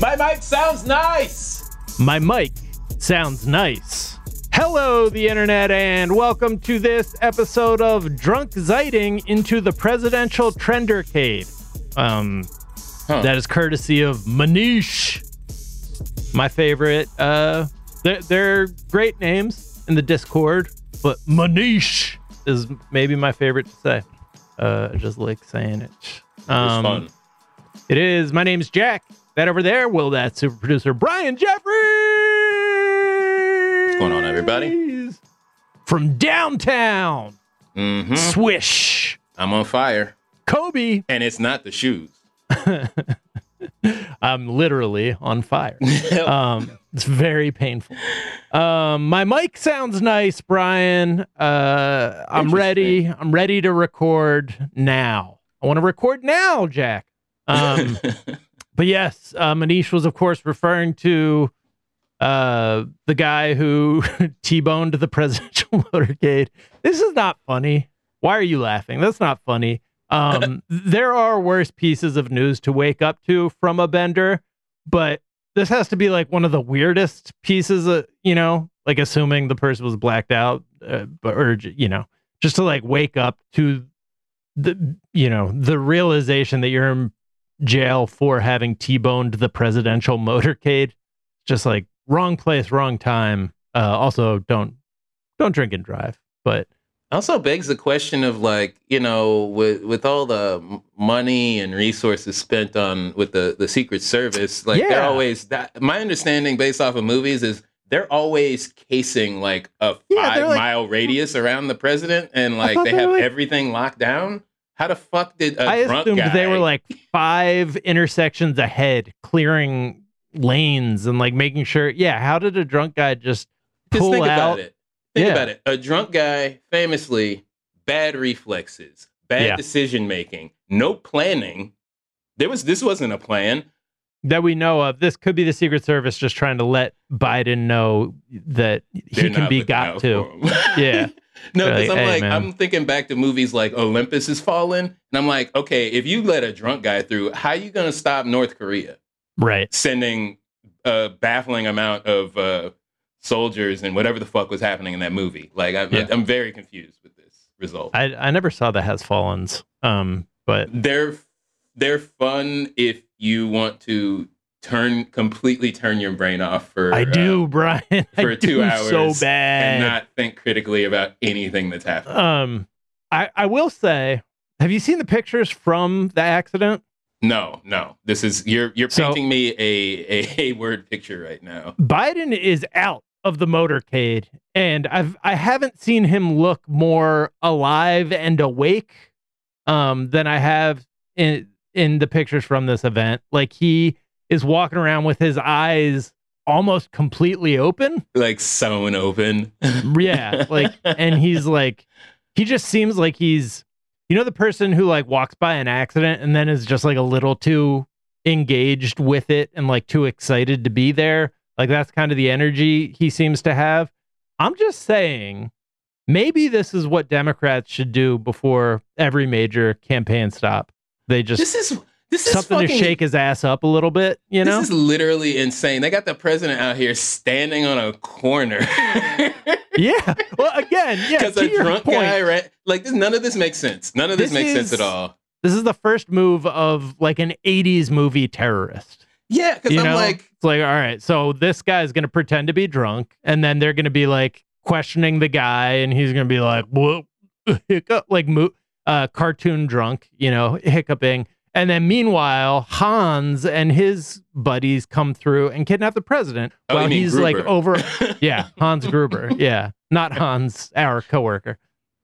My mic sounds nice! My mic sounds nice. Hello, the internet, and welcome to this episode of Drunk Zeiting into the Presidential Trendercade. That is courtesy of Manish, my favorite. They're great names in the Discord, but Manish is maybe my favorite to say. I just like saying it. It's fun. It is. My name's Jack. That over there, Will, that super producer, Brian Jeffries. What's going on, everybody? From downtown. Mm-hmm. Swish. I'm on fire. Kobe. And it's not the shoes. I'm literally on fire. It's very painful. My mic sounds nice, Brian. I'm ready. I'm ready to record now. I want to record now, Jack. But yes, Manish was, of course, referring to the guy who T-boned the presidential motorcade. This is not funny. Why are you laughing? That's not funny. There are worse pieces of news to wake up to from a bender, but this has to be like one of the weirdest pieces of, you know, like assuming the person was blacked out, or, you know, just to like wake up to the, you know, the realization that you're in jail for having T-boned the presidential motorcade. Just like wrong place, wrong time. Also don't drink and drive, but also begs the question of like, you know, with all the money and resources spent on with the Secret Service, like they're always that, my understanding based off of movies is they're always casing like a 5 mile radius around the president, and like they have everything locked down. How the fuck did a drunk guy... I assumed they were like 5 intersections ahead, clearing lanes and like making sure... Yeah, how did a drunk guy just pull think out... About it. Think about it. A drunk guy, famously, bad reflexes, bad decision-making, no planning. This wasn't a plan. That we know of. This could be the Secret Service just trying to let Biden know that he can be got to. Yeah. No, because like, I'm thinking back to movies like Olympus Has Fallen, and I'm like, okay, if you let a drunk guy through, how are you going to stop North Korea? Right. Sending a baffling amount of soldiers and whatever the fuck was happening in that movie. Like, I'm very confused with this result. I never saw the Has Fallens, but they're fun if you want to completely turn your brain off for Brian, for 2 hours so bad and not think critically about anything that's happening. I will say, have you seen the pictures from the accident? No. This is you're painting me a Hayward picture right now. Biden is out of the motorcade, and I haven't seen him look more alive and awake than I have in the pictures from this event. Like, he is walking around with his eyes almost completely open, like sewn open. Yeah, like, and he's like, he just seems like he's, you know, the person who like walks by an accident and then is just like a little too engaged with it and like too excited to be there. Like, that's kind of the energy he seems to have. I'm just saying, maybe this is what Democrats should do before every major campaign stop. They just this is something fucking, to shake his ass up a little bit, you know? This is literally insane. They got the president out here standing on a corner. Yeah. Well, again, yeah. Because a drunk guy, right? Like, none of this makes sense. None of this makes sense at all. This is the first move of like an 80s movie terrorist. Yeah, because I'm like... It's like, all right, so this guy's going to pretend to be drunk, and then they're going to be like questioning the guy, and he's going to be like, whoa, hiccup, like cartoon drunk, you know, hiccuping. And then meanwhile, Hans and his buddies come through and kidnap the president while he's Gruber. Like over. Yeah, Hans Gruber. Yeah, not Hans, our coworker.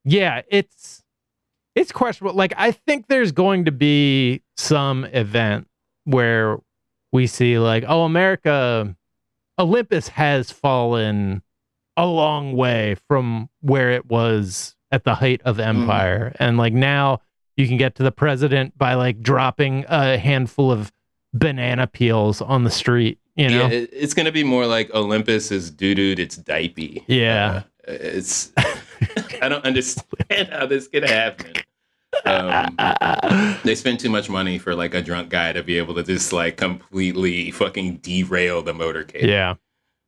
Yeah, it's questionable. Like, I think there's going to be some event where we see like, oh, America, Olympus has fallen a long way from where it was at the height of empire. And like now, you can get to the president by like dropping a handful of banana peels on the street, you know? Yeah, it's going to be more like Olympus is doo-dooed, it's dipey. Yeah. It's, I don't understand how this could happen. They spend too much money for like a drunk guy to be able to just like completely fucking derail the motorcade. Yeah.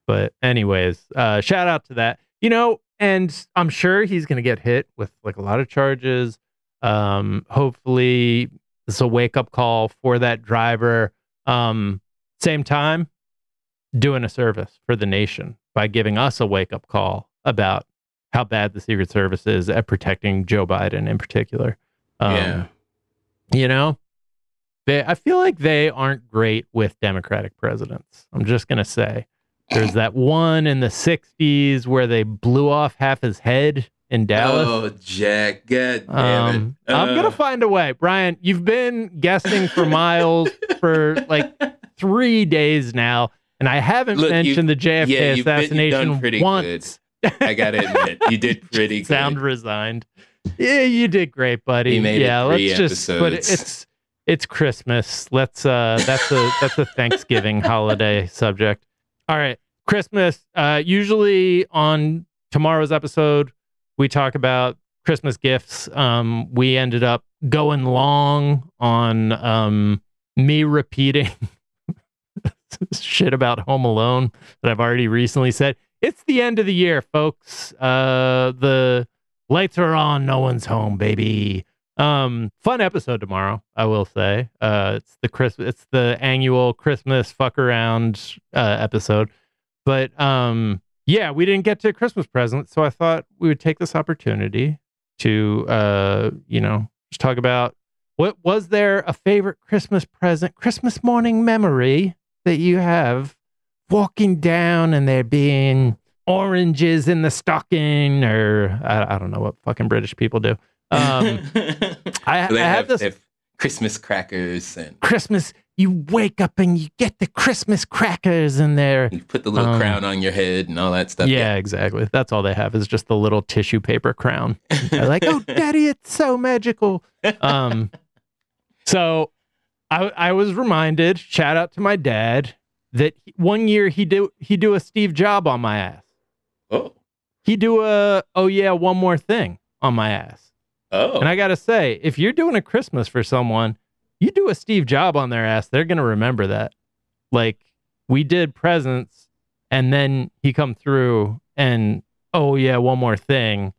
But anyways, shout out to that, you know, and I'm sure he's going to get hit with like a lot of charges. Hopefully this is a wake up call for that driver. Same time, doing a service for the nation by giving us a wake up call about how bad the Secret Service is at protecting Joe Biden in particular. You know, I feel like they aren't great with Democratic presidents. I'm just going to say there's that one in the 60s where they blew off half his head in Dallas. Oh, Jack, god damn it. I'm going to find a way. Brian, you've been guessing for miles for like 3 days now, and I haven't mentioned the JFK assassination once. Good. I got to admit, you did pretty good. Sound resigned. Yeah, you did great, buddy. You made it three episodes. But it's Christmas. Let's that's a Thanksgiving holiday subject. All right, Christmas. Usually on tomorrow's episode, we talk about Christmas gifts. We ended up going long on me repeating shit about Home Alone that I've already recently said. It's the end of the year, folks. The lights are on. No one's home, baby. Fun episode tomorrow, I will say. It's the annual Christmas fuck around episode. But yeah, we didn't get to Christmas presents, so I thought we would take this opportunity to, just talk about what was there a favorite Christmas present, Christmas morning memory that you have, walking down and there being oranges in the stocking, or I don't know what fucking British people do. I have Christmas crackers and Christmas. You wake up and you get the Christmas crackers in there. You put the little crown on your head and all that stuff. Yeah, exactly. That's all they have is just the little tissue paper crown. They're like, oh, daddy, it's so magical. So I was reminded, shout out to my dad, that one year he do a Steve Jobs on my ass. Oh. He do a, oh yeah, one more thing on my ass. Oh. And I got to say, if you're doing a Christmas for someone, you do a Steve Jobs on their ass, they're going to remember that. Like, we did presents, and then he come through, and, oh yeah, one more thing,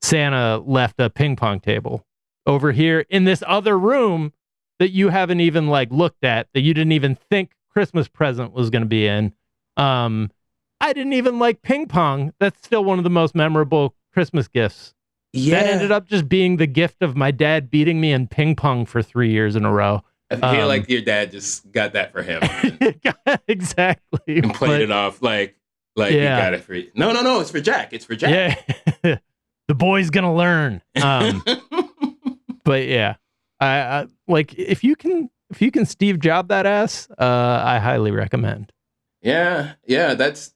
Santa left a ping pong table over here in this other room that you haven't even, like, looked at, that you didn't even think Christmas present was going to be in. I didn't even like ping pong. That's still one of the most memorable Christmas gifts. Yeah. That ended up just being the gift of my dad beating me in ping pong for 3 years in a row. I feel like your dad just got that for him. Exactly. And played it off like yeah. You got it for you. No, it's for Jack. It's for Jack. Yeah. The boy's gonna learn. But yeah, I like if you can Steve Jobs that ass, I highly recommend. Yeah, that's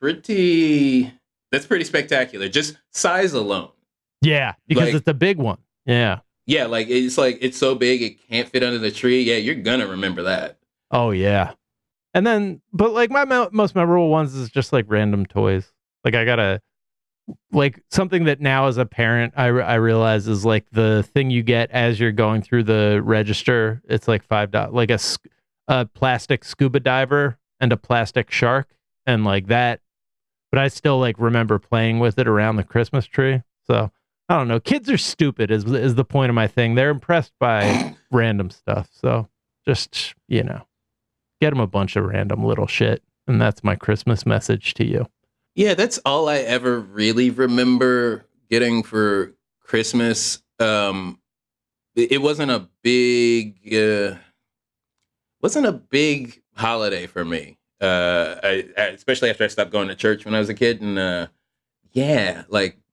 pretty spectacular. Just size alone. Yeah, because it's a big one. Yeah. Yeah, it's so big it can't fit under the tree. Yeah, you're gonna remember that. Oh yeah, and then my most memorable ones is just random toys. I got a something that now as a parent I realize is the thing you get as you're going through the register. It's $5, a plastic scuba diver and a plastic shark and that. But I still remember playing with it around the Christmas tree. So. I don't know. Kids are stupid is the point of my thing. They're impressed by random stuff. So just, get them a bunch of random little shit. And that's my Christmas message to you. Yeah, that's all I ever really remember getting for Christmas. It wasn't a big holiday for me. I especially after I stopped going to church when I was a kid. And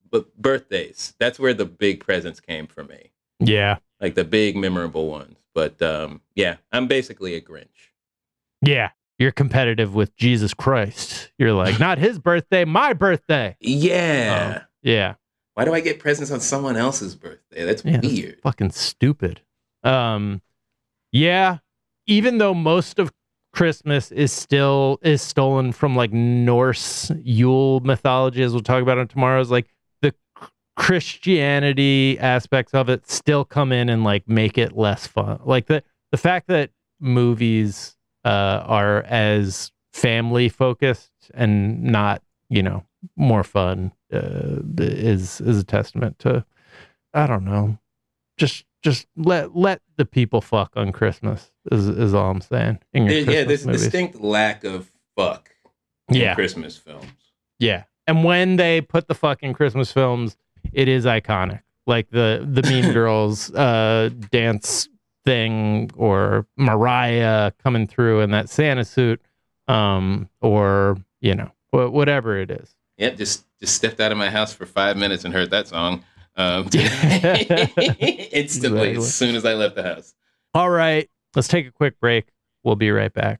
but birthdays, that's where the big presents came for me. Yeah. The big memorable ones. But I'm basically a Grinch. Yeah. You're competitive with Jesus Christ. You're not his birthday, my birthday. Yeah. Yeah. Why do I get presents on someone else's birthday? That's weird. That's fucking stupid. Yeah. Even though most of Christmas is stolen from Norse Yule mythology, as we'll talk about on tomorrow's, Christianity aspects of it still come in and make it less fun. The fact that movies are as family focused and not, more fun is a testament to, I don't know, just let the people fuck on Christmas is all I'm saying. There's a distinct lack of fuck in Christmas films. Yeah. And when they put the fuck in Christmas films, it is iconic, the Mean Girls dance thing, or Mariah coming through in that Santa suit, or whatever it is. Yep, just stepped out of my house for 5 minutes and heard that song instantly as soon as I left the house. All right, let's take a quick break. We'll be right back.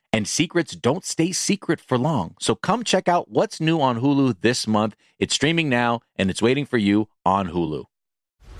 and secrets don't stay secret for long. So come check out what's new on Hulu this month. It's streaming now, and it's waiting for you on Hulu.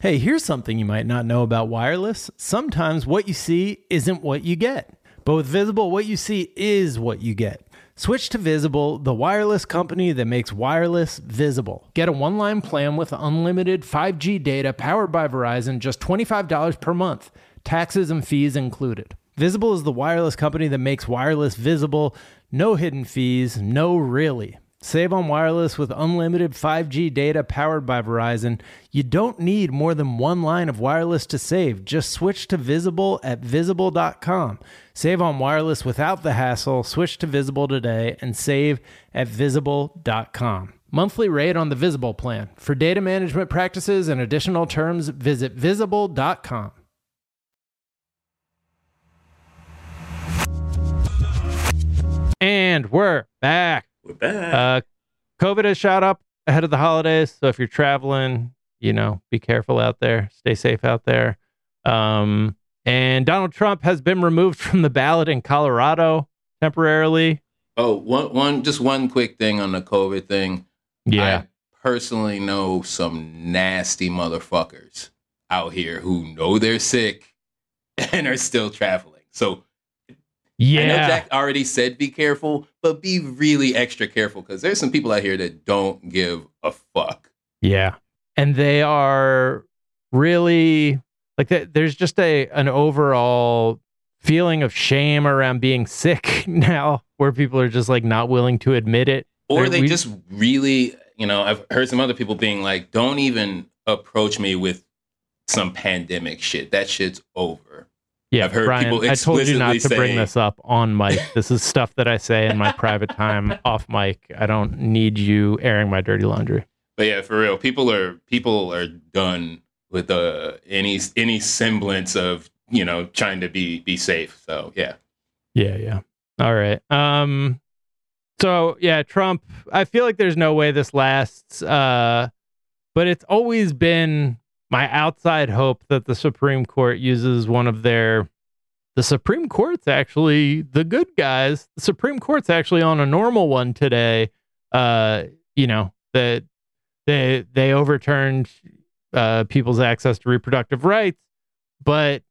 Hey, here's something you might not know about wireless. Sometimes what you see isn't what you get. But with Visible, what you see is what you get. Switch to Visible, the wireless company that makes wireless visible. Get a one-line plan with unlimited 5G data powered by Verizon, just $25 per month, taxes and fees included. Visible is the wireless company that makes wireless visible. No hidden fees, no really. Save on wireless with unlimited 5G data powered by Verizon. You don't need more than one line of wireless to save. Just switch to Visible at Visible.com. Save on wireless without the hassle. Switch to Visible today and save at Visible.com. Monthly rate on the Visible plan. For data management practices and additional terms, visit Visible.com. And we're back. We're back. COVID has shot up ahead of the holidays. So if you're traveling, you know, be careful out there. Stay safe out there. And Donald Trump has been removed from the ballot in Colorado temporarily. Oh, one quick thing on the COVID thing. Yeah. I personally know some nasty motherfuckers out here who know they're sick and are still traveling. So yeah. I know Jack already said be careful, but be really extra careful because there's some people out here that don't give a fuck. Yeah. And they are really like there's just an overall feeling of shame around being sick now where people are just like not willing to admit it. Or they just really, you know, I've heard some other people being like, don't even approach me with some pandemic shit. That shit's over. Yeah, I've heard Brian, people explicitly I told you not to bring this up on mic. This is stuff that I say in my private time off mic. I don't need you airing my dirty laundry. But yeah, for real, people are done with any semblance of, you know, trying to be safe. So yeah. Yeah. All right. So yeah, Trump, I feel like there's no way this lasts, but it's always been my outside hope that the Supreme Court uses one of their... The Supreme Court's actually the good guys. The Supreme Court's actually on a normal one today. You know, that they overturned people's access to reproductive rights, but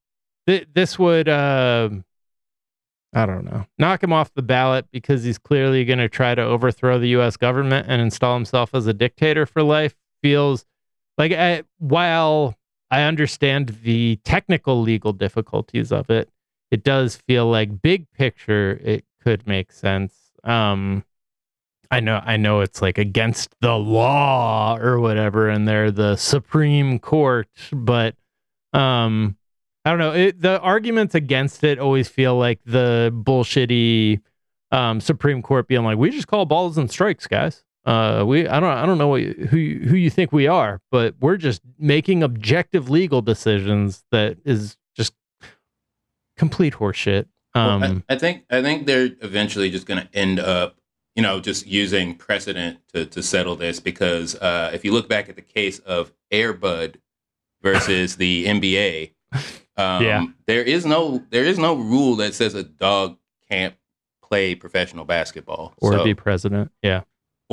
this would, I don't know, knock him off the ballot because he's clearly going to try to overthrow the U.S. government and install himself as a dictator for life. Feels... Like, while I understand the technical legal difficulties of it, it does feel like big picture, it could make sense. I know it's like against the law or whatever, and they're the Supreme Court, but I don't know. The arguments against it always feel like the bullshitty Supreme Court being like, we just call balls and strikes, guys. I don't know who you think we are, but we're just making objective legal decisions that is just complete horseshit. Well, I think they're eventually just going to end up, you know, just using precedent to settle this because if you look back at the case of Airbud versus the NBA, yeah. there is no rule that says a dog can't play professional basketball or be president. Yeah.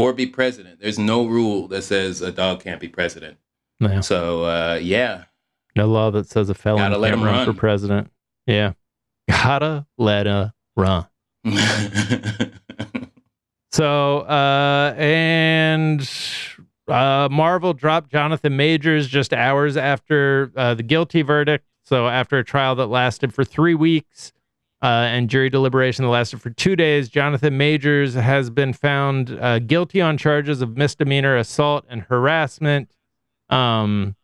Or be president. There's no rule that says a dog can't be president. No. So, yeah. No law that says a felon can't run for president. Yeah. Gotta let her run. So, Marvel dropped Jonathan Majors just hours after the guilty verdict. So after a trial that lasted for 3 weeks, and jury deliberation that lasted for 2 days, Jonathan Majors has been found guilty on charges of misdemeanor assault and harassment. And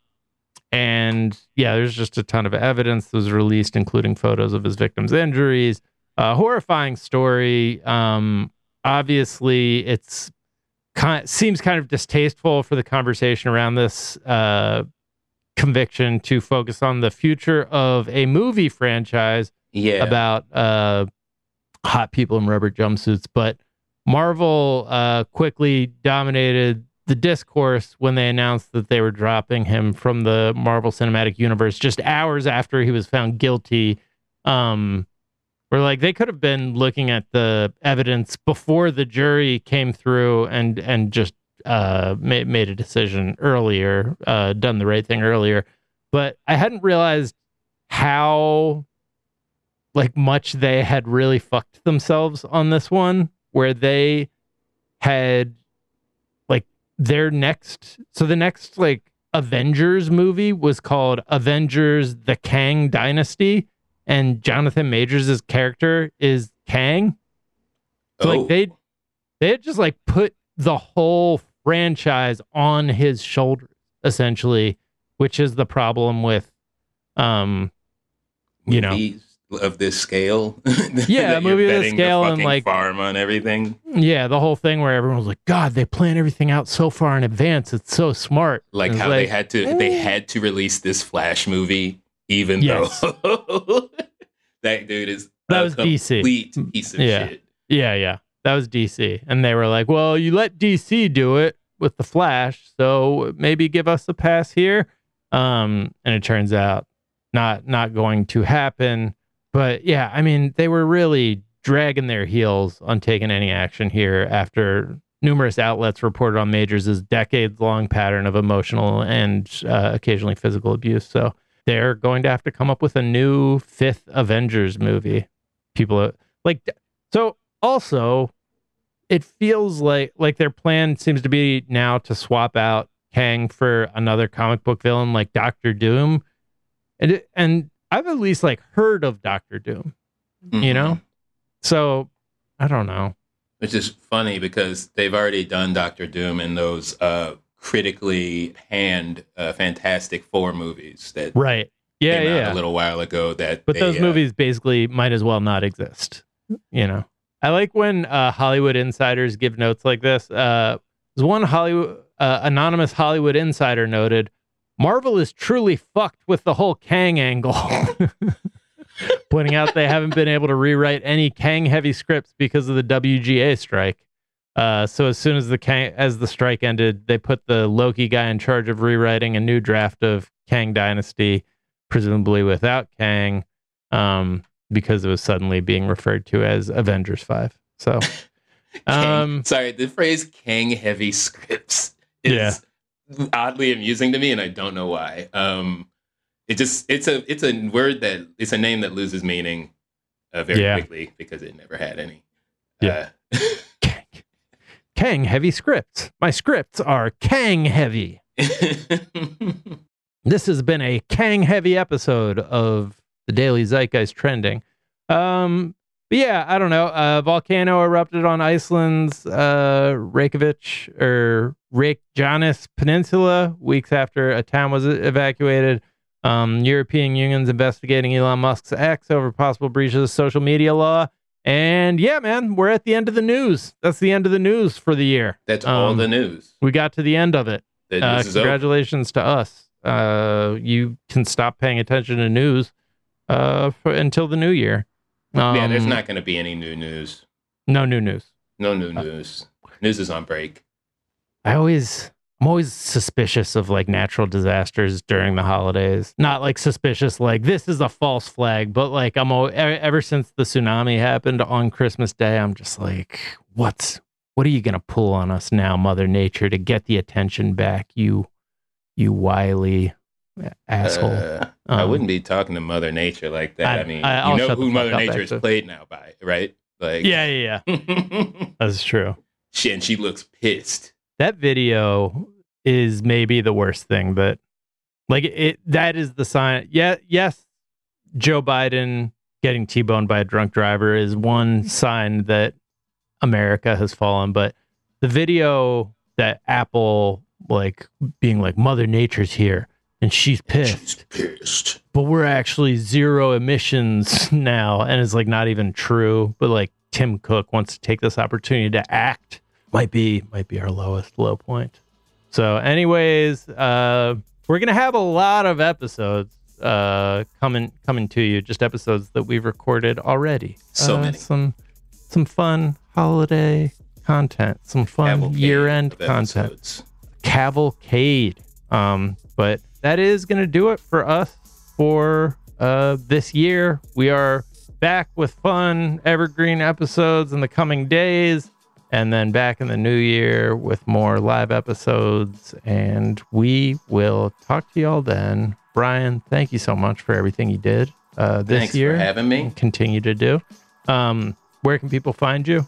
yeah, there's just a ton of evidence that was released, including photos of his victim's injuries. Horrifying story. Obviously, it's seems kind of distasteful for the conversation around this conviction to focus on the future of a movie franchise. Yeah. About hot people in rubber jumpsuits. But Marvel quickly dominated the discourse when they announced that they were dropping him from the Marvel Cinematic Universe just hours after he was found guilty. We're like, they could have been looking at the evidence before the jury came through and just made a decision earlier, done the right thing earlier. But I hadn't realized how... like much they had really fucked themselves on this one. where they had like their next, so the next like Avengers movie was called Avengers the Kang Dynasty, and Jonathan Majors' character is Kang. So like they had just like put the whole franchise on his shoulders, essentially, which is the problem with movies of this scale. Yeah, a movie of this scale, and like farm on everything. Yeah, the whole thing where everyone was like, God, they plan everything out so far in advance. It's so smart. Like how like, they had to release this Flash movie, even though that dude is a complete DC. Piece of shit. Yeah, yeah. That was DC. And they were like, well, you let DC do it with the Flash, so maybe give us a pass here. And it turns out not going to happen. But yeah, I mean, they were really dragging their heels on taking any action here after numerous outlets reported on Majors' decades-long pattern of emotional and occasionally physical abuse. So they're going to have to come up with a new fifth Avengers movie. People like... So... Also, it feels like their plan seems to be now to swap out Kang for another comic book villain like Doctor Doom. And I've at least like heard of Doctor Doom, you know? So, I don't know. Which is funny because they've already done Doctor Doom in those critically panned Fantastic Four movies that came out a little while ago. But those movies basically might as well not exist, you know? I like when Hollywood insiders give notes like this. There's one anonymous Hollywood insider noted, Marvel is truly fucked with the whole Kang angle. Pointing out they haven't been able to rewrite any Kang-heavy scripts because of the WGA strike. So as soon as the strike ended, they put the Loki guy in charge of rewriting a new draft of Kang Dynasty, presumably without Kang. Because it was suddenly being referred to as Avengers 5. So, the phrase Kang heavy scripts is oddly amusing to me, and I don't know why. It's a word that it's a name that loses meaning very quickly because it never had any. Yeah. Kang heavy scripts. My scripts are Kang heavy. This has been a Kang heavy episode of The Daily Zeitgeist Trending. But yeah, I don't know. Volcano erupted on Iceland's Reykjavik or Reykjanes Peninsula weeks after a town was evacuated. European Union's investigating Elon Musk's X over possible breaches of social media law. And yeah, man, we're at the end of the news. That's the end of the news for the year. That's all the news. We got to the end of it. Congratulations to us. You can stop paying attention to news. Until the new year. There's not going to be any new news. No new news. No new news. News is on break. I'm always suspicious of like natural disasters during the holidays. Not like suspicious, like this is a false flag, but like ever since the tsunami happened on Christmas Day, I'm just like, what are you going to pull on us now, Mother Nature, to get the attention back? You wily asshole. I wouldn't be talking to Mother Nature like that. I mean, you know who Mother Nature is played now by, right? Like, yeah. That's true. She looks pissed. That video is maybe the worst thing, but like that is the sign. Yeah, yes, Joe Biden getting T-boned by a drunk driver is one sign that America has fallen, but the video that Apple like being like Mother Nature's here. And she's pissed. But we're actually zero emissions now. And it's like not even true. But like Tim Cook wants to take this opportunity to act. Might be our low point. So anyways, we're going to have a lot of episodes coming to you. Just episodes that we've recorded already. So many. Some fun holiday content. Some fun year-end content. Cavalcade. But... that is going to do it for us for this year. We are back with fun evergreen episodes in the coming days, and then back in the new year with more live episodes. And we will talk to y'all then. Brian, thank you so much for everything you did this year. Thanks for having me. Continue to do. Where can people find you?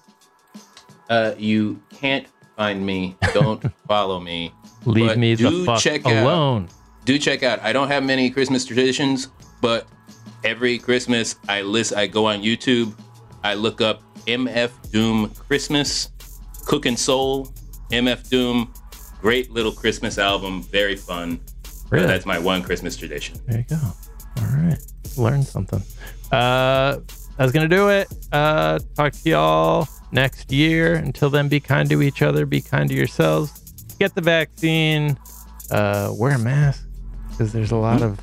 You can't find me. Don't follow me. Leave but me the fuck alone. Do check out. I don't have many Christmas traditions, but every Christmas I go on YouTube. I look up MF Doom Christmas, Cookin' Soul, MF Doom. Great little Christmas album. Very fun. Really? So that's my one Christmas tradition. There you go. All right. Learn something. That's going to do it. Talk to y'all next year. Until then, be kind to each other. Be kind to yourselves. Get the vaccine. Wear a mask. Because there's a lot of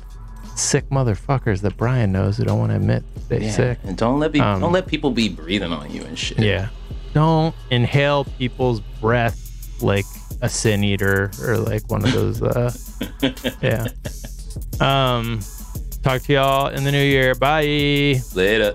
sick motherfuckers that Brian knows who don't want to admit they're sick. And don't let people be breathing on you and shit. Yeah. Don't inhale people's breath like a sin eater or like one of those. Yeah. Talk to y'all in the new year. Bye. Later.